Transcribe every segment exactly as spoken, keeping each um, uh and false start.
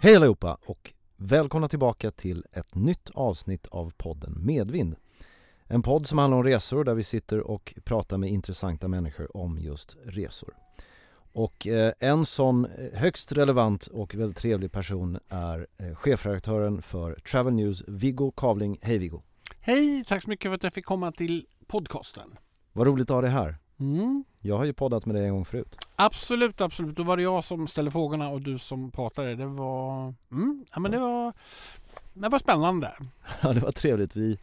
Hej allihopa och välkomna tillbaka till ett nytt avsnitt av podden Medvind. En podd som handlar om resor där vi sitter och pratar med intressanta människor om just resor. Och eh, en sån högst relevant och väldigt trevlig person är eh, chefredaktören för Travel News, Viggo Cavling. Hej Viggo! Hej, tack så mycket för att jag fick komma till podcasten. Vad roligt att ha dig här. Mm. Jag har ju poddat med dig en gång förut. Absolut, absolut. Då var det jag som ställde frågorna och du som pratade. Det var, mm, ja, men det var, det var spännande. Ja, det var trevligt. Vi,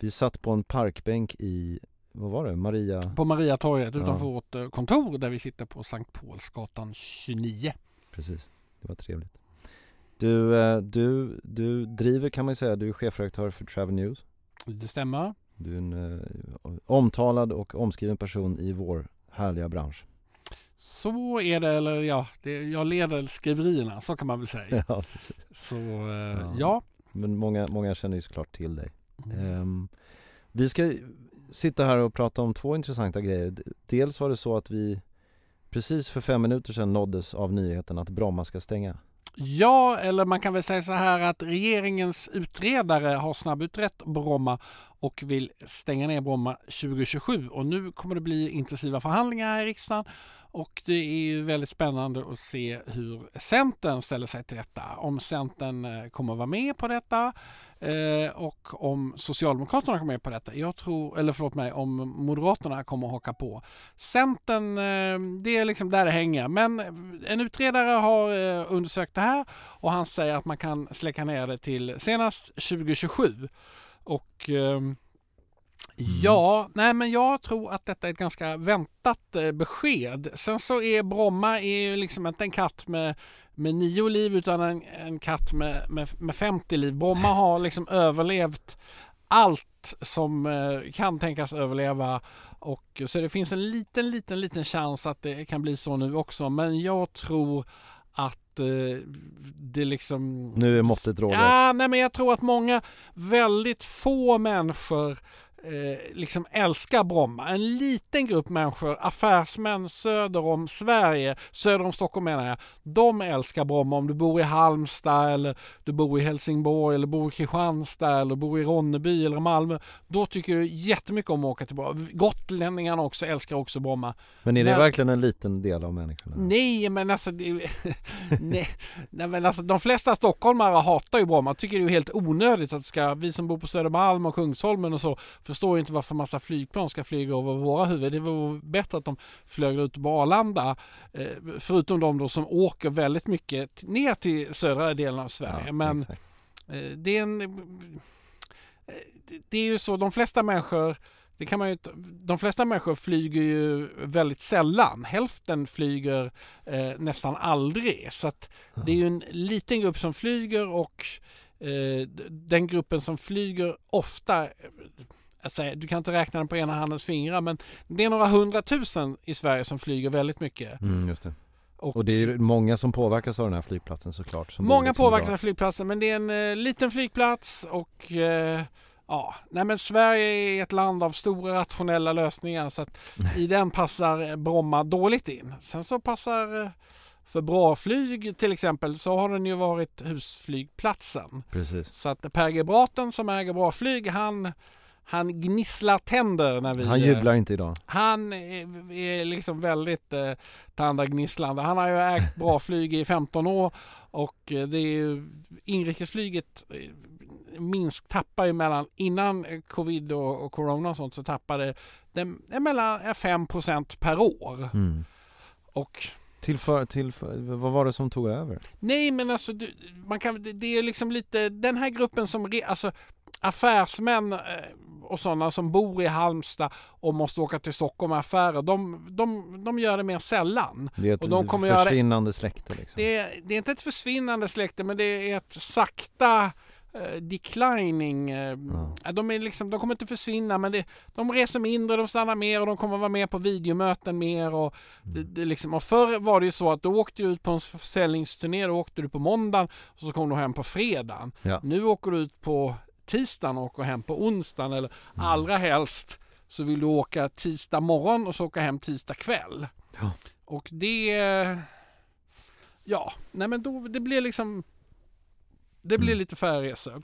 vi satt på en parkbänk i, vad var det? Maria... På Mariatorget utanför ja. Vårt kontor där vi sitter på Sankt Paulsgatan tjugonio. Precis, det var trevligt. Du, du, du driver, kan man ju säga, du är chefredaktör för Travel News. Det stämmer. Du är en eh, omtalad och omskriven person i vår härliga bransch. Så är det, eller ja, det, jag leder skriverierna, så kan man väl säga. Ja, precis. Så, eh, ja. ja. Men många, många känner ju såklart till dig. Mm. Eh, vi ska sitta här och prata om två intressanta grejer. Dels var det så att vi precis för fem minuter sedan nåddes av nyheten att Bromma ska stänga. Ja, eller man kan väl säga så här att regeringens utredare har snabbutrett Bromma och vill stänga ner Bromma tjugo tjugosju. Och nu kommer det bli intensiva förhandlingar här i riksdagen och det är ju väldigt spännande att se hur Centern ställer sig till detta. Om Centern kommer vara med på detta och om Socialdemokraterna kommer med på detta. Jag tror, eller förlåt mig, om Moderaterna kommer att haka på. Centern, det är liksom där det hänger. Men en utredare har undersökt det här och han säger att man kan släcka ner det till senast tjugo tjugosju. Och eh, mm. ja, nej men jag tror att detta är ett ganska väntat eh, besked. Sen så är Bromma är ju liksom inte en katt med, med nio liv utan en, en katt med, med, med femtio liv. Bromma har liksom överlevt allt som eh, kan tänkas överleva. Och, så det finns en liten, liten, liten chans att det kan bli så nu också. Men jag tror att det liksom... Nu är måttet rådet. Ja, nej, men jag tror att många, väldigt få människor eh, liksom älskar Bromma. En liten grupp människor, affärsmän söder om Sverige, söder om Stockholm menar jag, de älskar Bromma. Om du bor i Halmstad eller du bor i Helsingborg eller bor i Kristianstad eller bor i Ronneby eller Malmö, då tycker du jättemycket om att åka till Bromma. Gotlänningarna också älskar också Bromma. Men är det men... verkligen en liten del av människorna? Nej, men alltså... Det... Nej, nej, men alltså, de flesta stockholmare hatar ju Bromma. Tycker det är helt onödigt att ska, vi som bor på Södermalm och Kungsholmen och så förstår ju inte varför massa flygplan ska flyga över våra huvud. Det vore bättre att de flög ut på Arlanda, eh, förutom de då som åker väldigt mycket ner till södra delen av Sverige. Ja, men eh, det är en... det är ju så, de flesta människor det kan man ju, de flesta människor flyger ju väldigt sällan. Hälften flyger eh, nästan aldrig. Så att det är ju en liten grupp som flyger, och eh, den gruppen som flyger ofta, alltså, du kan inte räkna den på ena handens fingrar, men det är några hundratusen i Sverige som flyger väldigt mycket. Mm, just det. Och, och det är många som påverkas av den här flygplatsen såklart. Som många liksom påverkas bra. av flygplatsen, men det är en eh, liten flygplats och... Eh, Ja, nej men Sverige är ett land av stora rationella lösningar, så att i den passar Bromma dåligt in. Sen så passar för bra flyg till exempel, så har den ju varit husflygplatsen. Precis. Så att Per G. Braten som äger bra flyg, han, han gnisslar tänder när vi... Han jublar inte idag. Han är, är liksom väldigt eh, tandagnisslande. Han har ju ägt bra flyg i femton år, och det är ju inrikesflyget... Minsk tappar ju mellan, innan covid och, och corona och sånt, så tappade den mellan fem procent per år. Mm. Och till för, till för, vad var det som tog över? Nej, men alltså du, man kan, det är liksom lite den här gruppen som re, alltså affärsmän och sådana som bor i Halmstad och måste åka till Stockholm med affärer, de, de, de gör det mer sällan. Det är ett och de kommer försvinnande göra, släkte. Liksom. Det, är, det är inte ett försvinnande släkte, men det är ett sakta declining. Mm. De, är liksom, de kommer inte försvinna, men det, de reser mindre, de stannar mer och de kommer vara med på videomöten mer. Och, mm. det, det liksom, och förr var det ju så att du åkte ut på en försäljningsturné, då åkte du på måndagen och så kom du hem på fredagen. Ja. Nu åker du ut på tisdagen och åker hem på onsdagen, eller mm. allra helst så vill du åka tisdag morgon och så åka hem tisdag kväll. Ja. Och det ja, nej men då, det blir liksom det blir mm. lite färresor.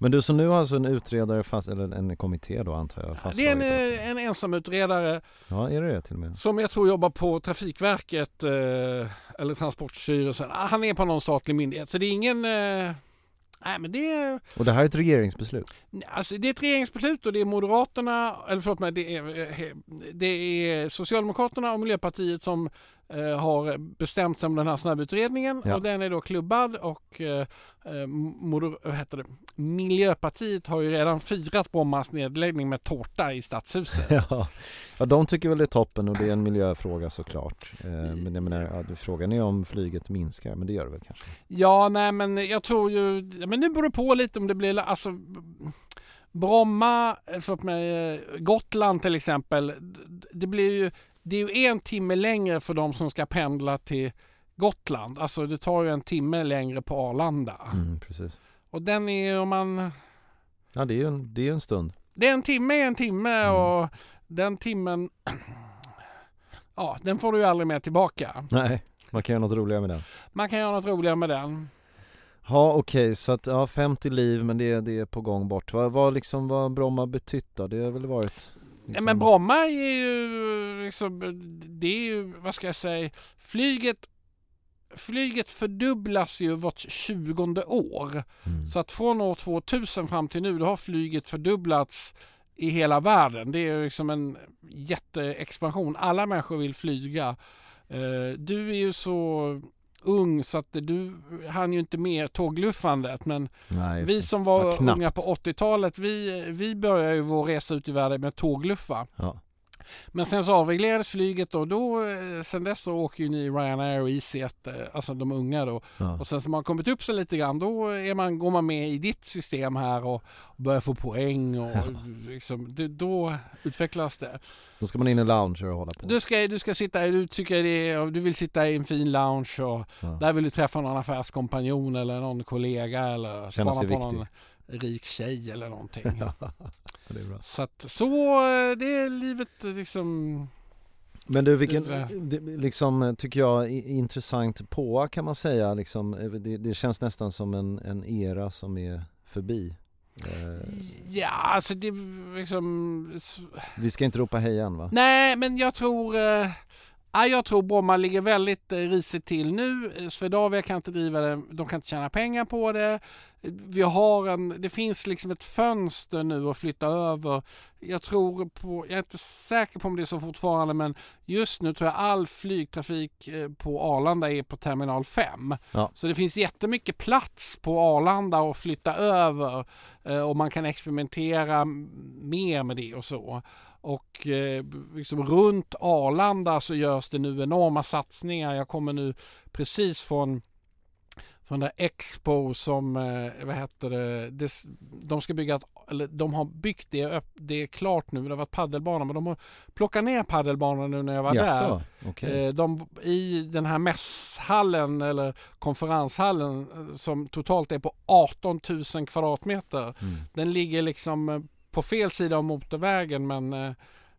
Men du, så nu har alltså en utredare fast, eller en kommitté då antar jag? Fast det är en, en ensamutredare. Ja, är det det till och med? Som jag tror jobbar på Trafikverket eh, eller Transportstyrelsen. Ah, han är på någon statlig myndighet, så det är ingen... Eh, nej, men det är... Och det här är ett regeringsbeslut? Alltså, det är ett regeringsbeslut och det är Moderaterna, eller förlåt mig, det är, det är Socialdemokraterna och Miljöpartiet som har bestämt sig om den här snabbutredningen, ja. Och den är då klubbad, och eh, moder- vad heter det? Miljöpartiet har ju redan firat Brommas nedläggning med tårta i stadshuset. Ja. Ja, de tycker väl det är toppen, och det är en miljöfråga såklart. Eh, men jag menar, ja, frågan är om flyget minskar, men det gör det väl kanske. Ja, nej men jag tror ju, men nu beror det på lite om det blir, alltså Bromma, förlåt mig, Gotland till exempel, det blir ju Det är ju en timme längre för de som ska pendla till Gotland. Alltså det tar ju en timme längre på Arlanda. Mm, precis. Och den är om man... Ja, det är ju en, det är en stund. Det är en timme, en timme mm. och den timmen... Ja, den får du ju aldrig med tillbaka. Nej, man kan göra något roligare med den. Man kan göra något roligare med den. Ja, okej. Okay, så att ja, femtio liv, men det, det är på gång bort. Vad, vad liksom vad Bromma betytt då? Det har väl varit... Liksom. Men Bromma är ju, liksom, det är ju, vad ska jag säga, flyget, flyget fördubblas ju vart tjugonde år. Mm. Så att från år tvåtusen fram till nu, då har flyget fördubblats i hela världen. Det är ju liksom en jätteexpansion. Alla människor vill flyga. Du är ju så ung så att du hann ju inte med tågluffandet, men nej, vi som var ja, unga på åttiotalet, vi, vi började ju vår resa ut i världen med tågluffa. Ja. Men sen så avreglerades flyget och då, sen dess så åker ju ni Ryanair och EasyJet, alltså de unga då. Ja. Och sen som man kommit upp sig lite grann, då är man, går man med i ditt system här och börjar få poäng och ja. liksom, det, då utvecklas det. Då ska man in i lounge och hålla på. Du ska, du ska sitta, du tycker det, du vill sitta i en fin lounge och ja. där vill du träffa någon affärskompanjon eller någon kollega eller spana på viktig. någon rik tjej eller någonting. Ja, det är bra. Så att, så det är livet liksom. Men du, vilken liksom, tycker jag, intressant på kan man säga liksom, det, det känns nästan som en, en era som är förbi. Ja, alltså det liksom. Vi ska inte ropa hej än, va? Nej, men jag tror Ja, jag tror Bromma ligger väldigt risigt till nu. Swedavia kan inte driva det, de kan inte tjäna pengar på det. Vi har en, det finns liksom ett fönster nu att flytta över. Jag tror på, jag är inte säker på om det är så fortfarande, men just nu tror jag all flygtrafik på Arlanda är på terminal fem. Ja. Så det finns jättemycket plats på Arlanda att flytta över och man kan experimentera mer med det och så. Och eh, liksom runt Arlanda så görs det nu enorma satsningar. Jag kommer nu precis från, från den där Expo som, eh, vad heter det, det de ska bygga, eller de har byggt det upp, det är klart nu, det har varit paddelbanor, men de har plockat ner paddelbanorna nu när jag var yes, där. So. Okay. Eh, de, i den här mässhallen eller konferenshallen som totalt är på arton tusen kvadratmeter. Mm. Den ligger liksom på fel sida av motorvägen, men,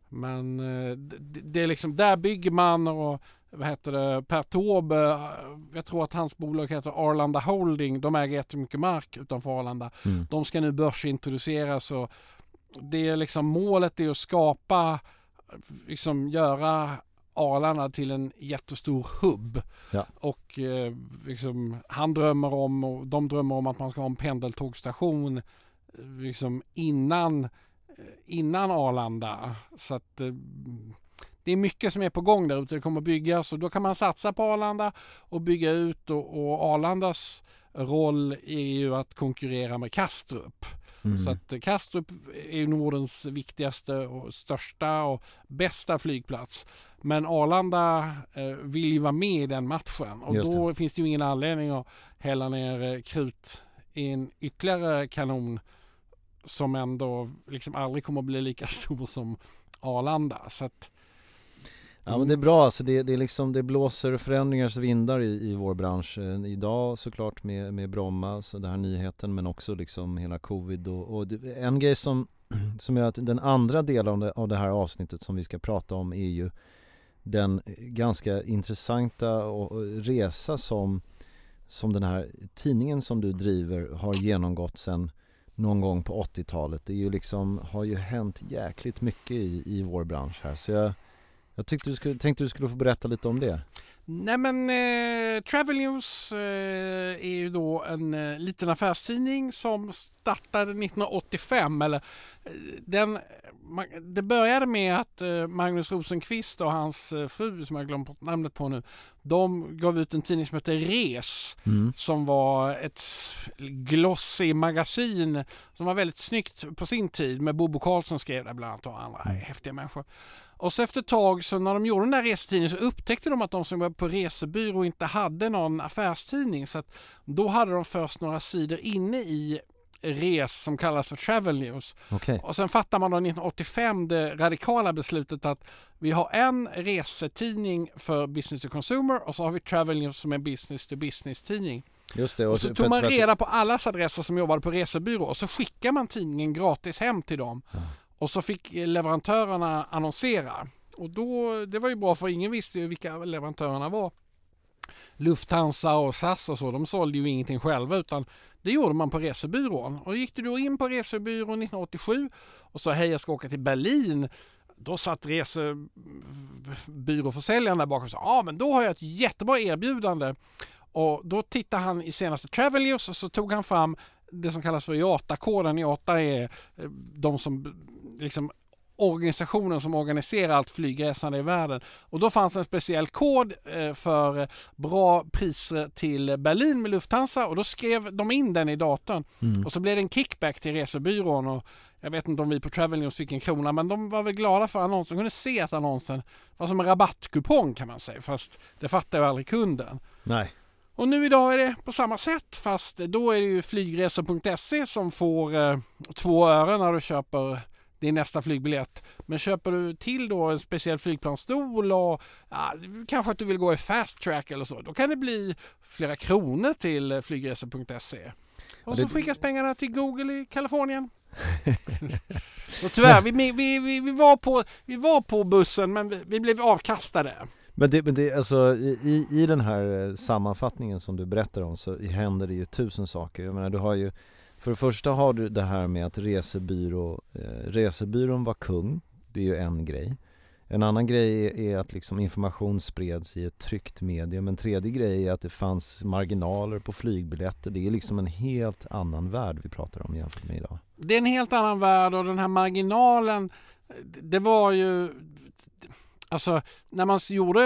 men det är liksom, där bygger man, och vad heter det, Per Taube, jag tror att hans bolag heter Arlanda Holding, de äger jättemycket mark utanför Arlanda. Mm. De ska nu börsintroduceras, och det är liksom, målet är att skapa, liksom göra Arlanda till en jättestor hubb. Ja. Och liksom, han drömmer om, och de drömmer om att man ska ha en pendeltågstation liksom innan innan Arlanda, så att det är mycket som är på gång där ute, det kommer att byggas, och då kan man satsa på Arlanda och bygga ut, och, och Arlandas roll är ju att konkurrera med Kastrup. Mm. Så att Kastrup är Nordens viktigaste och största och bästa flygplats. Men Arlanda eh, vill ju vara med i den matchen, och då finns det ju ingen anledning att hälla ner krut i en ytterligare kanon som ändå liksom aldrig kommer att bli lika stor som Arlanda. Så att, mm. Ja, men det är bra, alltså det, det, är liksom, det blåser förändringars vindar i, i vår bransch. Idag såklart med, med Bromma, så den här nyheten, men också liksom hela covid. Och, och det, en grej som, som gör att den andra delen av det, av det här avsnittet som vi ska prata om är ju den ganska intressanta och, och resa som som den här tidningen som du driver har genomgått sedan någon gång på åttiotalet. Det är ju liksom, har ju hänt jäkligt mycket i, i vår bransch här. Så jag, jag tyckte du skulle, tänkte du skulle få berätta lite om det. Nej, men eh, Travel News eh, är ju då en eh, liten affärstidning som startade nitton åttiofem. Eller, den, man, det började med att eh, Magnus Rosenqvist och hans eh, fru, som jag glömt namnet på nu, de gav ut en tidning som heter Res, mm. som var ett glossy magasin som var väldigt snyggt på sin tid, med Bobo Karlsson skrev där bland annat, och andra mm. häftiga människor. Och så efter ett tag, så när de gjorde den där resetidningen, så upptäckte de att de som var på resebyrå inte hade någon affärstidning. Så att då hade de först några sidor inne i Res som kallas för Travel News. Okay. Och sen fattar man då nitton åttiofem det radikala beslutet att vi har en resetidning för business to consumer, och så har vi Travel News som en business to business tidning. Just det, och så tog man reda på allas adresser som jobbade på resebyrå, och så skickar man tidningen gratis hem till dem. Ja. Och så fick leverantörerna annonsera. Och då, det var ju bra, för ingen visste ju vilka leverantörerna var. Lufthansa och S A S och så, de sålde ju ingenting själva, utan det gjorde man på resebyrån. Och gick du då in på resebyrån nitton åttiosju och sa hej, jag ska åka till Berlin. Då satt resebyråförsäljarna bakom och sa ja, ah, men då har jag ett jättebra erbjudande. Och då tittade han i senaste Travel News, och så tog han fram det som kallas för I A T A-koden. I A T A är de som liksom, organisationen som organiserar allt flygresande i världen. Och då fanns en speciell kod för bra priser till Berlin med Lufthansa, och då skrev de in den i datorn. Mm. Och så blev det en kickback till resebyrån, och jag vet inte om vi på Travel News fick en krona, men de var väl glada för annonsen. De kunde se att annonsen var som en rabattkupong, kan man säga, fast det fattade ju aldrig kunden. Nej. Och nu idag är det på samma sätt, fast då är det ju flygresor punkt se som får eh, två öre när du köper din nästa flygbiljett. Men köper du till då en speciell flygplansstol och ja, kanske att du vill gå i fast track eller så, då kan det bli flera kronor till flygresor punkt se. Och så ja, det... skickas pengarna till Google i Kalifornien. Och tyvärr, vi, vi, vi, vi, var på, vi var på bussen, men vi, vi blev avkastade. Men det, men det, alltså, i, i den här sammanfattningen som du berättar om, så händer det ju tusen saker. Jag menar, du har ju, för det första har du det här med att resebyrå, eh, resebyrån var kung. Det är ju en grej. En annan grej är att liksom information spreds i ett tryckt medium. En tredje grej är att det fanns marginaler på flygbiljetter. Det är liksom en helt annan värld vi pratar om jämfört med idag. Det är en helt annan värld, och den här marginalen, det var ju... Alltså, när man gjorde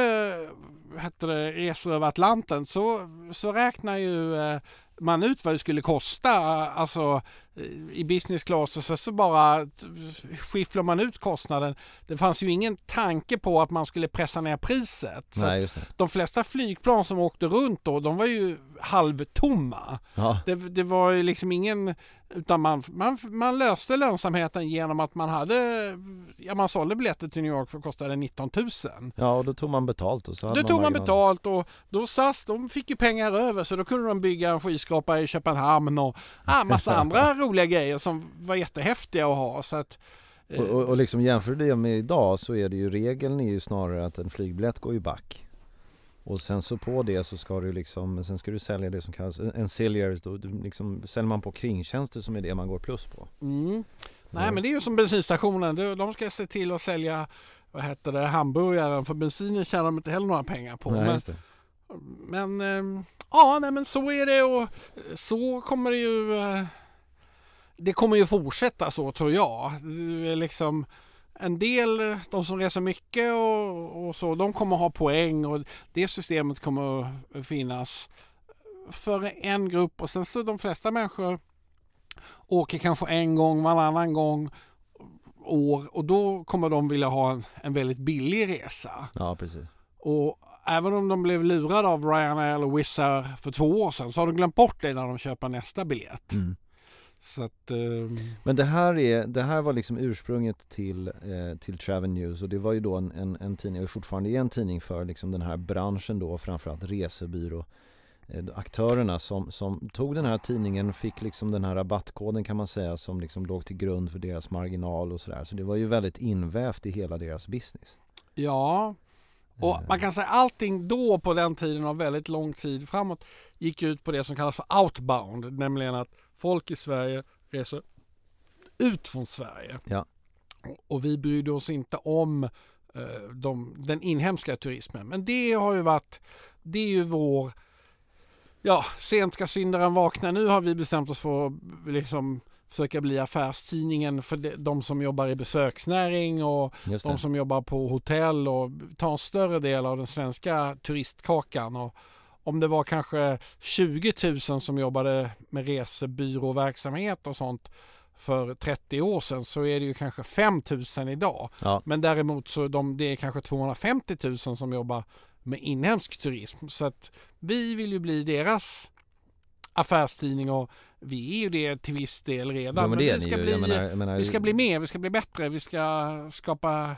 heter det, resor över Atlanten så, så räknar ju man ut vad det skulle kosta. Alltså, i business class så, så bara skifflar man ut kostnaden. Det fanns ju ingen tanke på att man skulle pressa ner priset. Så nej, just det. De flesta flygplan som åkte runt då, de var ju halvtomma. Ja. Det, det var ju liksom ingen... Utan man, man, man löste lönsamheten genom att man hade... Ja, man sålde biljetter till New York för kostade nitton tusen. Ja, och då tog man betalt. Och så då man tog man betalt och då S A S, de fick ju pengar över, så då kunde de bygga en skyskrapa i Köpenhamn och ah, massa andra roliga grejer som var jättehäftiga att ha. Så att, eh. och, och, och liksom jämför det med idag så är det ju regeln är ju snarare att en flygbiljett går ju back. Och sen så på det så ska du liksom, sen ska du sälja det som kallas ancillaries, då du liksom säljer man på kringtjänster som är det man går plus på. Mm. Nej, men det är ju som bensinstationen, de ska se till att sälja vad heter det, hamburgaren, för bensinen tjänar de inte heller några pengar på. Nej, men, just det. Men eh, ja, nej, men så är det, och så kommer det ju eh, det kommer ju fortsätta så, tror jag. Det är liksom en del, de som reser mycket och, och så, de kommer ha poäng, och det systemet kommer att finnas för en grupp, och sen så de flesta människor åker kanske en gång, varannan gång år, och då kommer de vilja ha en, en väldigt billig resa. Ja, precis. Och även om de blev lurade av Ryanair och Wizz Air för två år sedan så har de glömt bort det när de köper nästa biljett. Mm. Så att, um... Men det här, är, det här var liksom ursprunget till, eh, till Travel News, och det var ju då en, en, en tidning, och fortfarande är en tidning för liksom den här branschen då, framförallt resebyrå eh, aktörerna som, som tog den här tidningen och fick liksom den här rabattkoden kan man säga som liksom låg till grund för deras marginal och sådär. Så det var ju väldigt invävt i hela deras business. Ja, och man kan säga allting då på den tiden och väldigt lång tid framåt gick ut på det som kallas för outbound, nämligen att folk i Sverige reser ut från Sverige. Ja. Och vi brydde oss inte om eh, de, den inhemska turismen. Men det har ju varit, det är ju vår, ja, sent ska syndaren vakna. Nu har vi bestämt oss för att liksom försöka bli affärstidningen för de, de som jobbar i besöksnäring och de som jobbar på hotell, och ta en större del av den svenska turistkakan. Och om det var kanske tjugo tusen som jobbade med resebyråverksamhet och sånt för trettio år sedan, så är det ju kanske fem tusen idag. Ja. Men däremot så de, det är kanske tvåhundrafemtio tusen som jobbar med inhemsk turism. Så att vi vill ju bli deras affärstidning, och vi är ju det till viss del redan. Ja, men, men vi, ska bli, jag menar, jag menar, vi ska bli mer, vi ska bli bättre, vi ska skapa...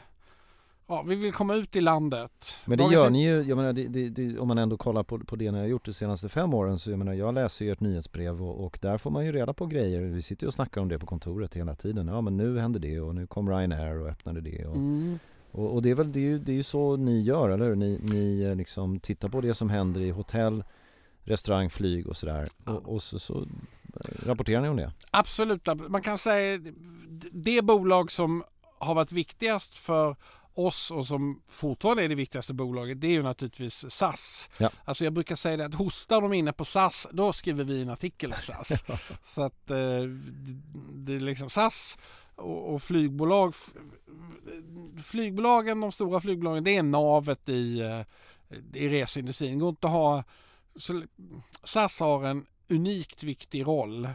Ja, vi vill komma ut i landet. Men det gör ni ju, jag menar, det, det, det, om man ändå kollar på, på det ni har gjort de senaste fem åren, så jag menar, jag läser ju ett nyhetsbrev och, och där får man ju reda på grejer. Vi sitter ju och snackar om det på kontoret hela tiden. Ja, men nu händer det, och nu kom Ryanair och öppnade det. Och, mm. och, och det är väl, det är ju, det är ju så ni gör, eller hur? Ni, ni liksom tittar på det som händer i hotell, restaurang, flyg och sådär. Och, och så, så rapporterar ni om det? Absolut. Man kan säga det bolag som har varit viktigast för oss och som fortfarande är det viktigaste bolaget, det är ju naturligtvis S A S. Ja. Alltså jag brukar säga det att hostar de inne på S A S, då skriver vi en artikel om S A S. Så att eh, det är liksom S A S och, och flygbolag f- flygbolagen, de stora flygbolagen, det är navet i, i reseindustrin. Går inte att ha, så S A S har en unikt viktig roll,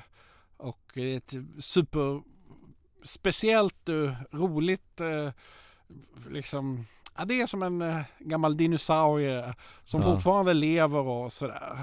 och det är ett super speciellt uh, roligt uh, liksom, ja, det är som en eh, gammal dinosaurie som ja. fortfarande lever och sådär.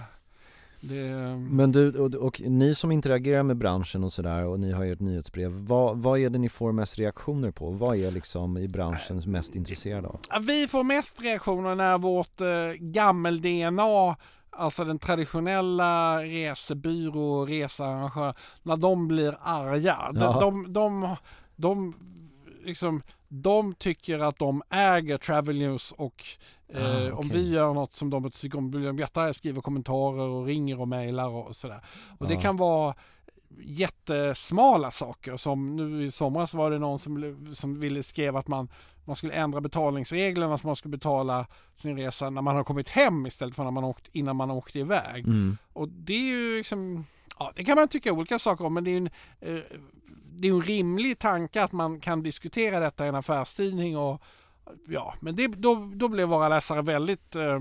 Det... Men du, och, och ni som interagerar med branschen och sådär, och ni har ju ett nyhetsbrev, vad, vad är det ni får mest reaktioner på? Vad är liksom i branschen mest intresserad av? Ja, vi får mest reaktioner när vårt eh, gammel-D N A, alltså den traditionella resebyrå och researrangör, när de blir arga. Ja. De, de, de, de liksom... De tycker att de äger Travel News, och eh, ah, okay. om vi gör något som de tycker om, blir de jättearga, skriver kommentarer och ringer och mejlar och sådär. Och ah. det kan vara jättesmala saker, som nu i somras var det någon som, som ville skriva att man, man skulle ändra betalningsreglerna så man skulle betala sin resa när man har kommit hem istället för när man åkt, innan man åkte iväg. Mm. Och det är ju liksom, ja, det kan man tycka olika saker om, men det är ju en, eh, det är en rimlig tanke att man kan diskutera detta i en affärstidning och ja, men det, då, då blev våra läsare väldigt eh,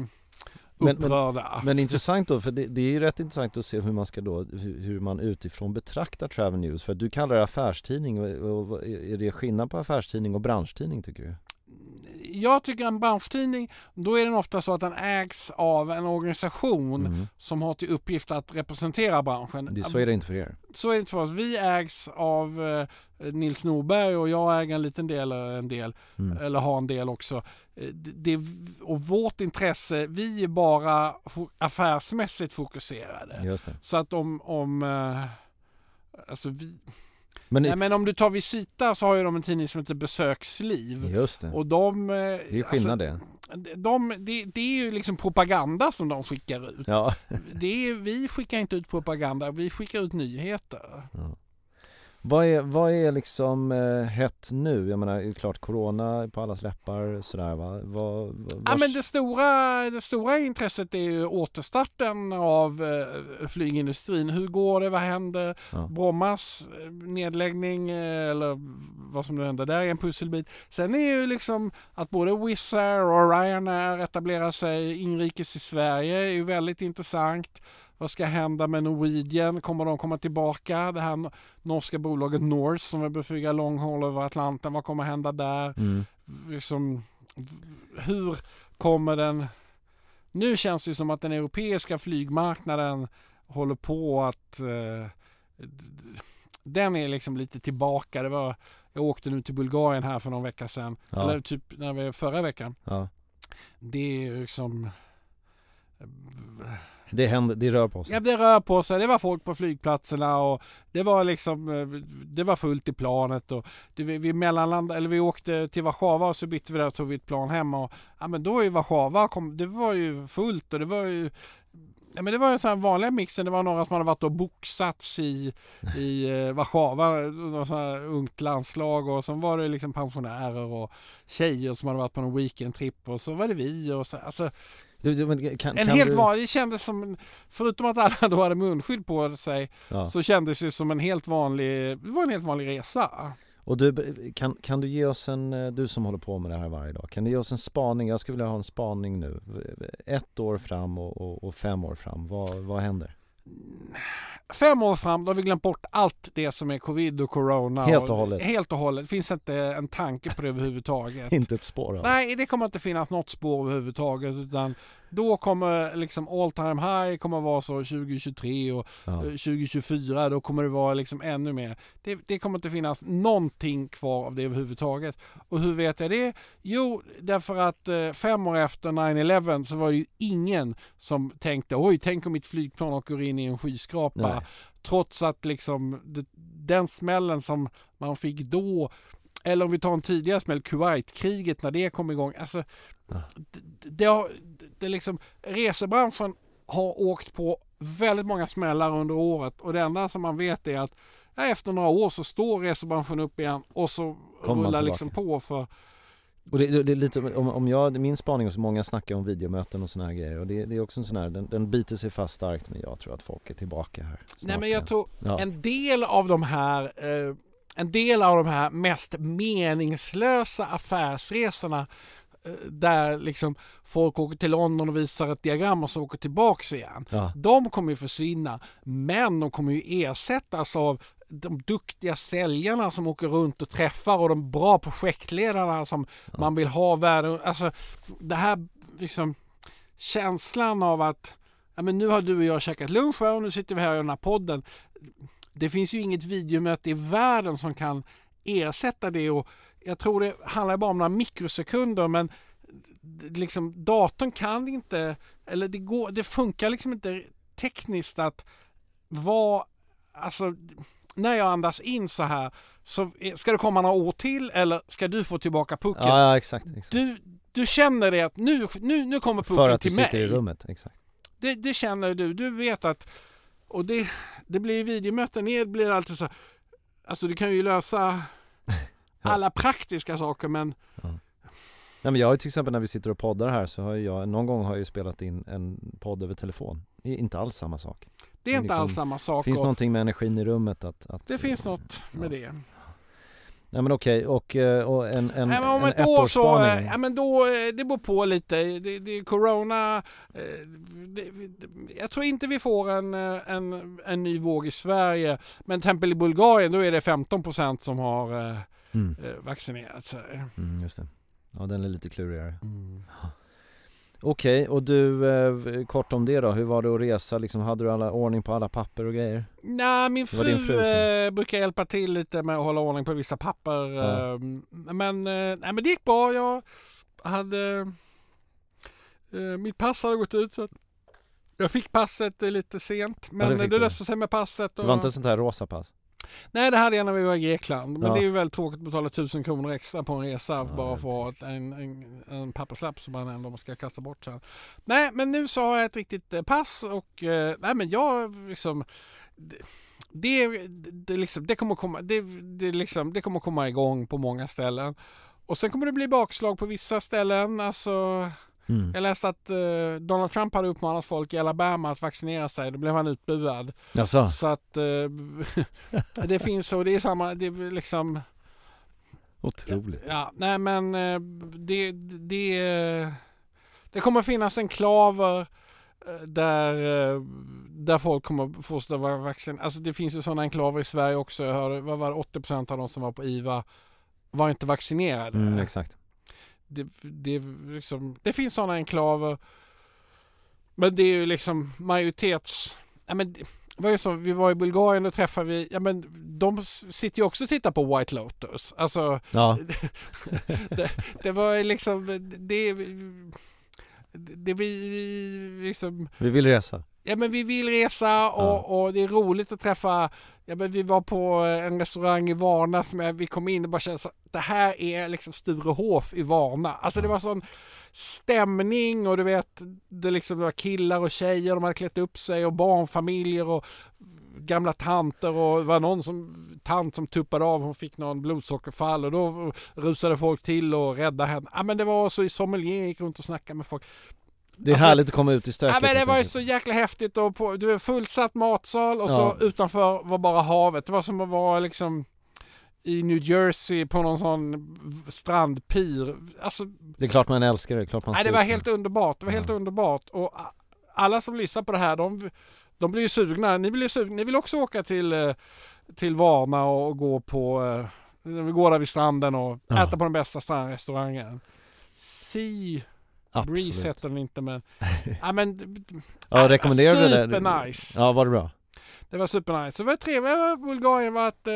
Men, men, men intressant då, för det, det är ju rätt intressant att se hur man ska då, hur, hur man utifrån betraktar Travel News. För du kallar det affärstidning, och, och är det skillnad på affärstidning och branschtidning tycker du? Jag tycker en branschtidning, då är den ofta så att den ägs av en organisation mm. som har till uppgift att representera branschen. Det, så är det inte för er. Så är det inte för oss. Vi ägs av eh, Nils Norberg och jag äger en liten del, en del mm. eller har en del också. Det, och vårt intresse, vi är bara fo- affärsmässigt fokuserade. Just det. Så att om, om eh, alltså vi... Men, nej, men om du tar Visita så har ju de en tidning som heter Besöksliv. Just det. Och de, det är ju skillnad alltså, det. De, det. Det är ju liksom propaganda som de skickar ut. Ja. Det är, vi skickar inte ut propaganda, vi skickar ut nyheter. Ja. Vad är, vad är liksom eh, hett nu? Jag menar, klart corona på allas läppar sådär va? Var, var... Ja, men det stora, det stora intresset är ju återstarten av eh, flygindustrin. Hur går det? Vad händer? Ja. Brommas nedläggning eh, eller vad som nu händer där är en pusselbit. Sen är ju liksom att både Wizz Air och Ryanair etablerar sig inrikes i Sverige är ju väldigt intressant. Vad ska hända med Norwegian? Kommer de komma tillbaka? Det här norska bolaget Norse som vill beflyga långhåll över Atlanten. Vad kommer hända där? Mm. Liksom, hur kommer den... Nu känns det ju som att den europeiska flygmarknaden håller på att... Eh, den är liksom lite tillbaka. Det var, jag åkte nu till Bulgarien här för någon vecka sedan. Ja. Eller typ när vi, förra veckan. Ja. Det är liksom... Det, hände, det rör på sig. Ja, det rör på sig. Det var folk på flygplatserna och det var liksom, det var fullt i planet och det, vi, vi mellanlandade, eller vi åkte till Warszawa och så bytte vi där och tog vi ett plan hem och ja, men då i Warszawa kom, det var ju fullt och det var ju, ja, men det var ju så här vanliga mixen. Det var några som hade varit och boxats i, i Warszawa, något så här ungt landslag, och så var det liksom pensionärer och tjejer som hade varit på en weekendtrip och så var det vi och så, alltså Kan, kan en helt du... vanlig, det kändes som, förutom att alla då hade munskydd på sig, ja. Så kändes det som en helt vanlig, det var en helt vanlig resa. Och du, kan, kan du ge oss en, du som håller på med det här varje dag, kan du ge oss en spaning? Jag skulle vilja ha en spaning nu, ett år fram och, och, och fem år fram, vad, vad händer? Fem år fram, då har vi glömt bort allt det som är covid och corona. Helt och hållet. Och, helt och hållet. Det finns inte en tanke på det överhuvudtaget. Inte ett spår. Alltså. Nej, det kommer inte finnas något spår överhuvudtaget. Utan då kommer liksom all time high kommer vara så tjugo tjugotre och ja. tjugo tjugofyra. Då kommer det vara liksom ännu mer. Det, det kommer inte finnas någonting kvar av det överhuvudtaget. Och hur vet jag det? Jo, därför att eh, fem år efter nine eleven så var det ju ingen som tänkte oj, tänk om mitt flygplan åker in i en skyskrapa. Nej. Trots att liksom det, den smällen som man fick då, eller om vi tar en tidigare smäll, Kuwaitkriget när det kom igång, alltså ja. det, det har det liksom, resebranschen har åkt på väldigt många smällar under året och det enda som man vet är att ja, efter några år så står resebranschen upp igen och så kommer rullar liksom på för. Och det, det är lite, om, om jag, min spaning, och så många snackar om videomöten och såna här grejer, och det, det är också en sån här, den, den biter sig fast starkt, men jag tror att folk är tillbaka här snart. Nej, men jag tror ja. en del av de här eh, en del av de här mest meningslösa affärsresorna eh, där liksom folk åker till London och visar ett diagram och så åker tillbaka igen, ja. de kommer ju försvinna, men de kommer ju ersättas av de duktiga säljarna som åker runt och träffar och de bra projektledarna som ja. man vill ha världen. Alltså det här liksom känslan av att ja, men nu har du och jag käkat lunch och nu sitter vi här i den här podden. Det finns ju inget videomöte i världen som kan ersätta det, och jag tror det handlar bara om några mikrosekunder, men liksom datorn kan inte, eller det går, det funkar liksom inte tekniskt att vara, alltså när jag andas in så här, så ska det komma några år till eller ska du få tillbaka pucken? Ja, ja exakt. exakt. Du, du känner det att nu, nu, nu kommer pucken till mig. För att du sitter i rummet, exakt. Det, det känner du. Du vet att Och det, det blir videomöten, det blir alltid så. Alltså du kan ju lösa alla praktiska saker, men... Ja. Nej, men jag har ju till exempel när vi sitter och poddar här så har jag, någon gång har jag ju spelat in en podd över telefon. Det är inte alls samma sak. Det är inte liksom, alls samma sak. Det finns och... någonting med energin i rummet att... att det finns något ja. med det. Nej men okej, och, och en, en, Nej, men om en ett år så, ja men då, det beror på lite. Det, det är corona. Det, jag tror inte vi får en, en, en ny våg i Sverige. Men tempel i Bulgarien, då är det femton procent som har mm. vaccinerat sig. Mm, just det. Ja, den är lite klurigare. Mm. Okej, okay, och du, eh, kort om det då. Hur var det att resa? Liksom, hade du alla ordning på alla papper och grejer? Nej, min fru, fru eh, brukar hjälpa till lite med att hålla ordning på vissa papper. Ja. Eh, men, eh, nej, men det gick bra. Jag hade... Eh, mitt pass hade gått ut så att jag fick passet lite sent. Men ja, det löste sig med passet. Och, det var inte sånt här rosa pass? Nej, det hade jag när vi var i Grekland. Men ja. det är ju väldigt tråkigt att betala tusen kronor extra på en resa ja, bara för att en, en, en papperslapp som man ändå ska kasta bort sen. Nej, men nu så har jag ett riktigt pass och nej, men jag liksom det, det, det, liksom, det kommer komma det, det, liksom, det kommer komma igång på många ställen. Och sen kommer det bli bakslag på vissa ställen. Alltså, mm. jag läste att uh, Donald Trump hade uppmanat folk i Alabama att vaccinera sig. Då blev han utbuad. Jaså. Så att uh, det finns och det är samma, det är liksom otroligt. Ja, ja nej men uh, det det uh, det kommer finnas en klaver uh, där uh, där folk kommer fortsätta vara vaccinerade. Alltså det finns ju sådana enklaver i Sverige också. Jag hörde, vad var åttio procent av de som var på I V A var inte vaccinerade. Mm, exakt. Det, det, liksom, det finns sådana enklaver, men det är ju liksom majoritets... Ja, men det var ju så, vi var i Bulgarien och träffade vi... Ja, men de sitter ju också och tittar på White Lotus. Alltså, ja. det, det var liksom... Det, det, vi, vi, liksom, vi vill resa. Ja, men vi vill resa och, ja. och det är roligt att träffa... Ja, men vi var på en restaurang i Varna som jag, vi kom in och bara kände så det här är liksom Sturehof i Varna. Alltså det var sån stämning och du vet, det liksom var killar och tjejer, de hade klätt upp sig och barnfamiljer och gamla tanter och det var någon som, tant som tuppade av, hon fick någon blodsockerfall och då rusade folk till och räddade henne. Ja, men det var så i sommelier, gick runt och snackade med folk. Det är alltså, härligt att komma ut i stöket. Ja, men det var ju så jäkla häftigt. Och på, du är fullsatt matsal och ja. så utanför var bara havet. Det var som att vara liksom i New Jersey på någon sån strandpir. Alltså, det är klart man älskar det. det, är klart man nej, det var helt underbart. Det var ja. helt underbart. Och alla som lyssnar på det här, de, de blir ju sugna. Ni, blir sugna. Ni vill också åka till, till Varna och gå på vi går där vid stranden och ja. äta på den bästa strandrestaurangen. Si... Breeze heter den inte, men... ja, men ja, rekommenderar du det? Supernice. Ja, var det bra? Det var supernice. Det var trevligt. Bulgarien var ett,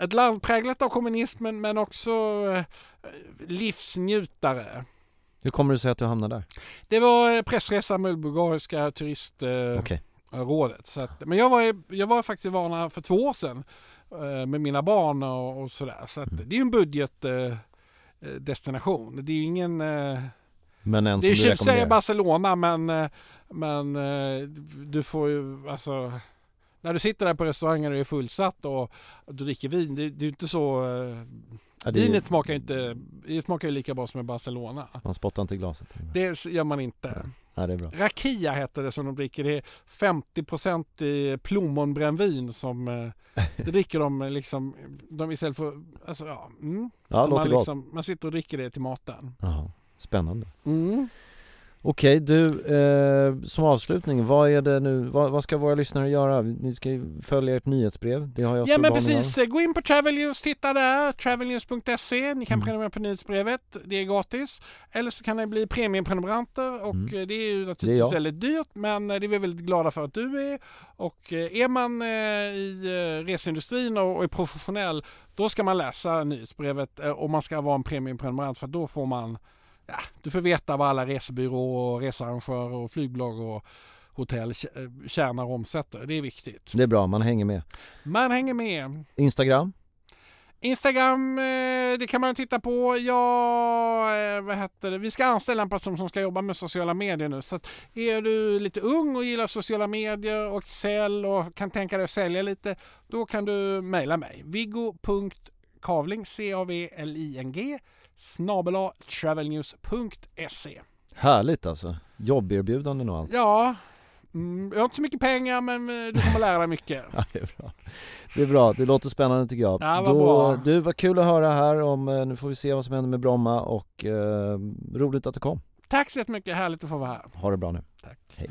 ett land präglat av kommunismen, men också livsnjutare. Hur kommer du säga att du hamnade där? Det var pressresa med bulgariska turistrådet. Okay. Så att, men jag var, jag var faktiskt i Varna för två år sedan med mina barn och, och sådär. Så att, mm. det är ju en budget... destination. Det är ju ingen... Men en det är ju säga Barcelona, men, men du får ju... Alltså, när du sitter där på restaurangen och är fullsatt och du dricker vin, det, det är ju inte så... Ja, det vinet ju... smakar ju inte... Det smakar ju lika bra som i Barcelona. Man spottar inte glaset. Det gör man inte. Ja. Ja, det är bra. Rakia heter det som de dricker. Det är femtio procent i plommonbrännvin som... Det dricker de liksom... De istället för... Alltså, ja, mm. ja låter man, liksom, man sitter och dricker det till maten. Jaha, spännande. Mm. Okej, du, eh, som avslutning, vad är det nu, vad, vad ska våra lyssnare göra? Ni ska ju följa ert nyhetsbrev. Det har jag ja, men precis. Av. Gå in på Travel News, titta där, travelius punkt se. Ni kan mm. prenumerera på nyhetsbrevet, det är gratis. Eller så kan ni bli premiumprenumeranter och mm. det är ju naturligtvis är väldigt dyrt, men det är vi väldigt glada för att du är. Och är man i reseindustrin och är professionell, då ska man läsa nyhetsbrevet och man ska vara en premiumprenumerant, för då får man Ja, du får veta vad alla resebyråer, researrangörer och flygbolag och hotell tjänar och omsätter. Det är viktigt. Det är bra, man hänger med. Man hänger med. Instagram? Instagram, det kan man titta på. Ja, vad heter det? Vi ska anställa en person som ska jobba med sociala medier nu. Så att är du lite ung och gillar sociala medier och sälj och kan tänka dig att sälja lite, då kan du mejla mig. Viggo punkt Cavling, C A V L I N G, snabel-a travel news punkt se. Härligt alltså. Jobberbjudanden och allt. Ja. Mm, jag har inte så mycket pengar, men du kommer lära dig mycket. Ja, det, är bra. det är bra, det låter spännande tycker jag. Ja, vad Då, bra. Du, vad kul att höra här om, nu får vi se vad som händer med Bromma och eh, roligt att du kom. Tack så jättemycket, härligt att få vara här. Ha det bra nu. Tack. Hej.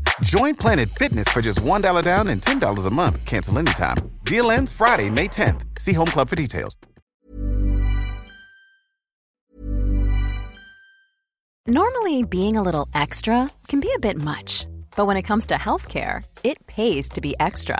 Join Planet Fitness for just one dollar down and ten dollars a month. Cancel anytime. Deal ends Friday, May tenth. See Home Club for details. Normally, being a little extra can be a bit much, but when it comes to healthcare, it pays to be extra.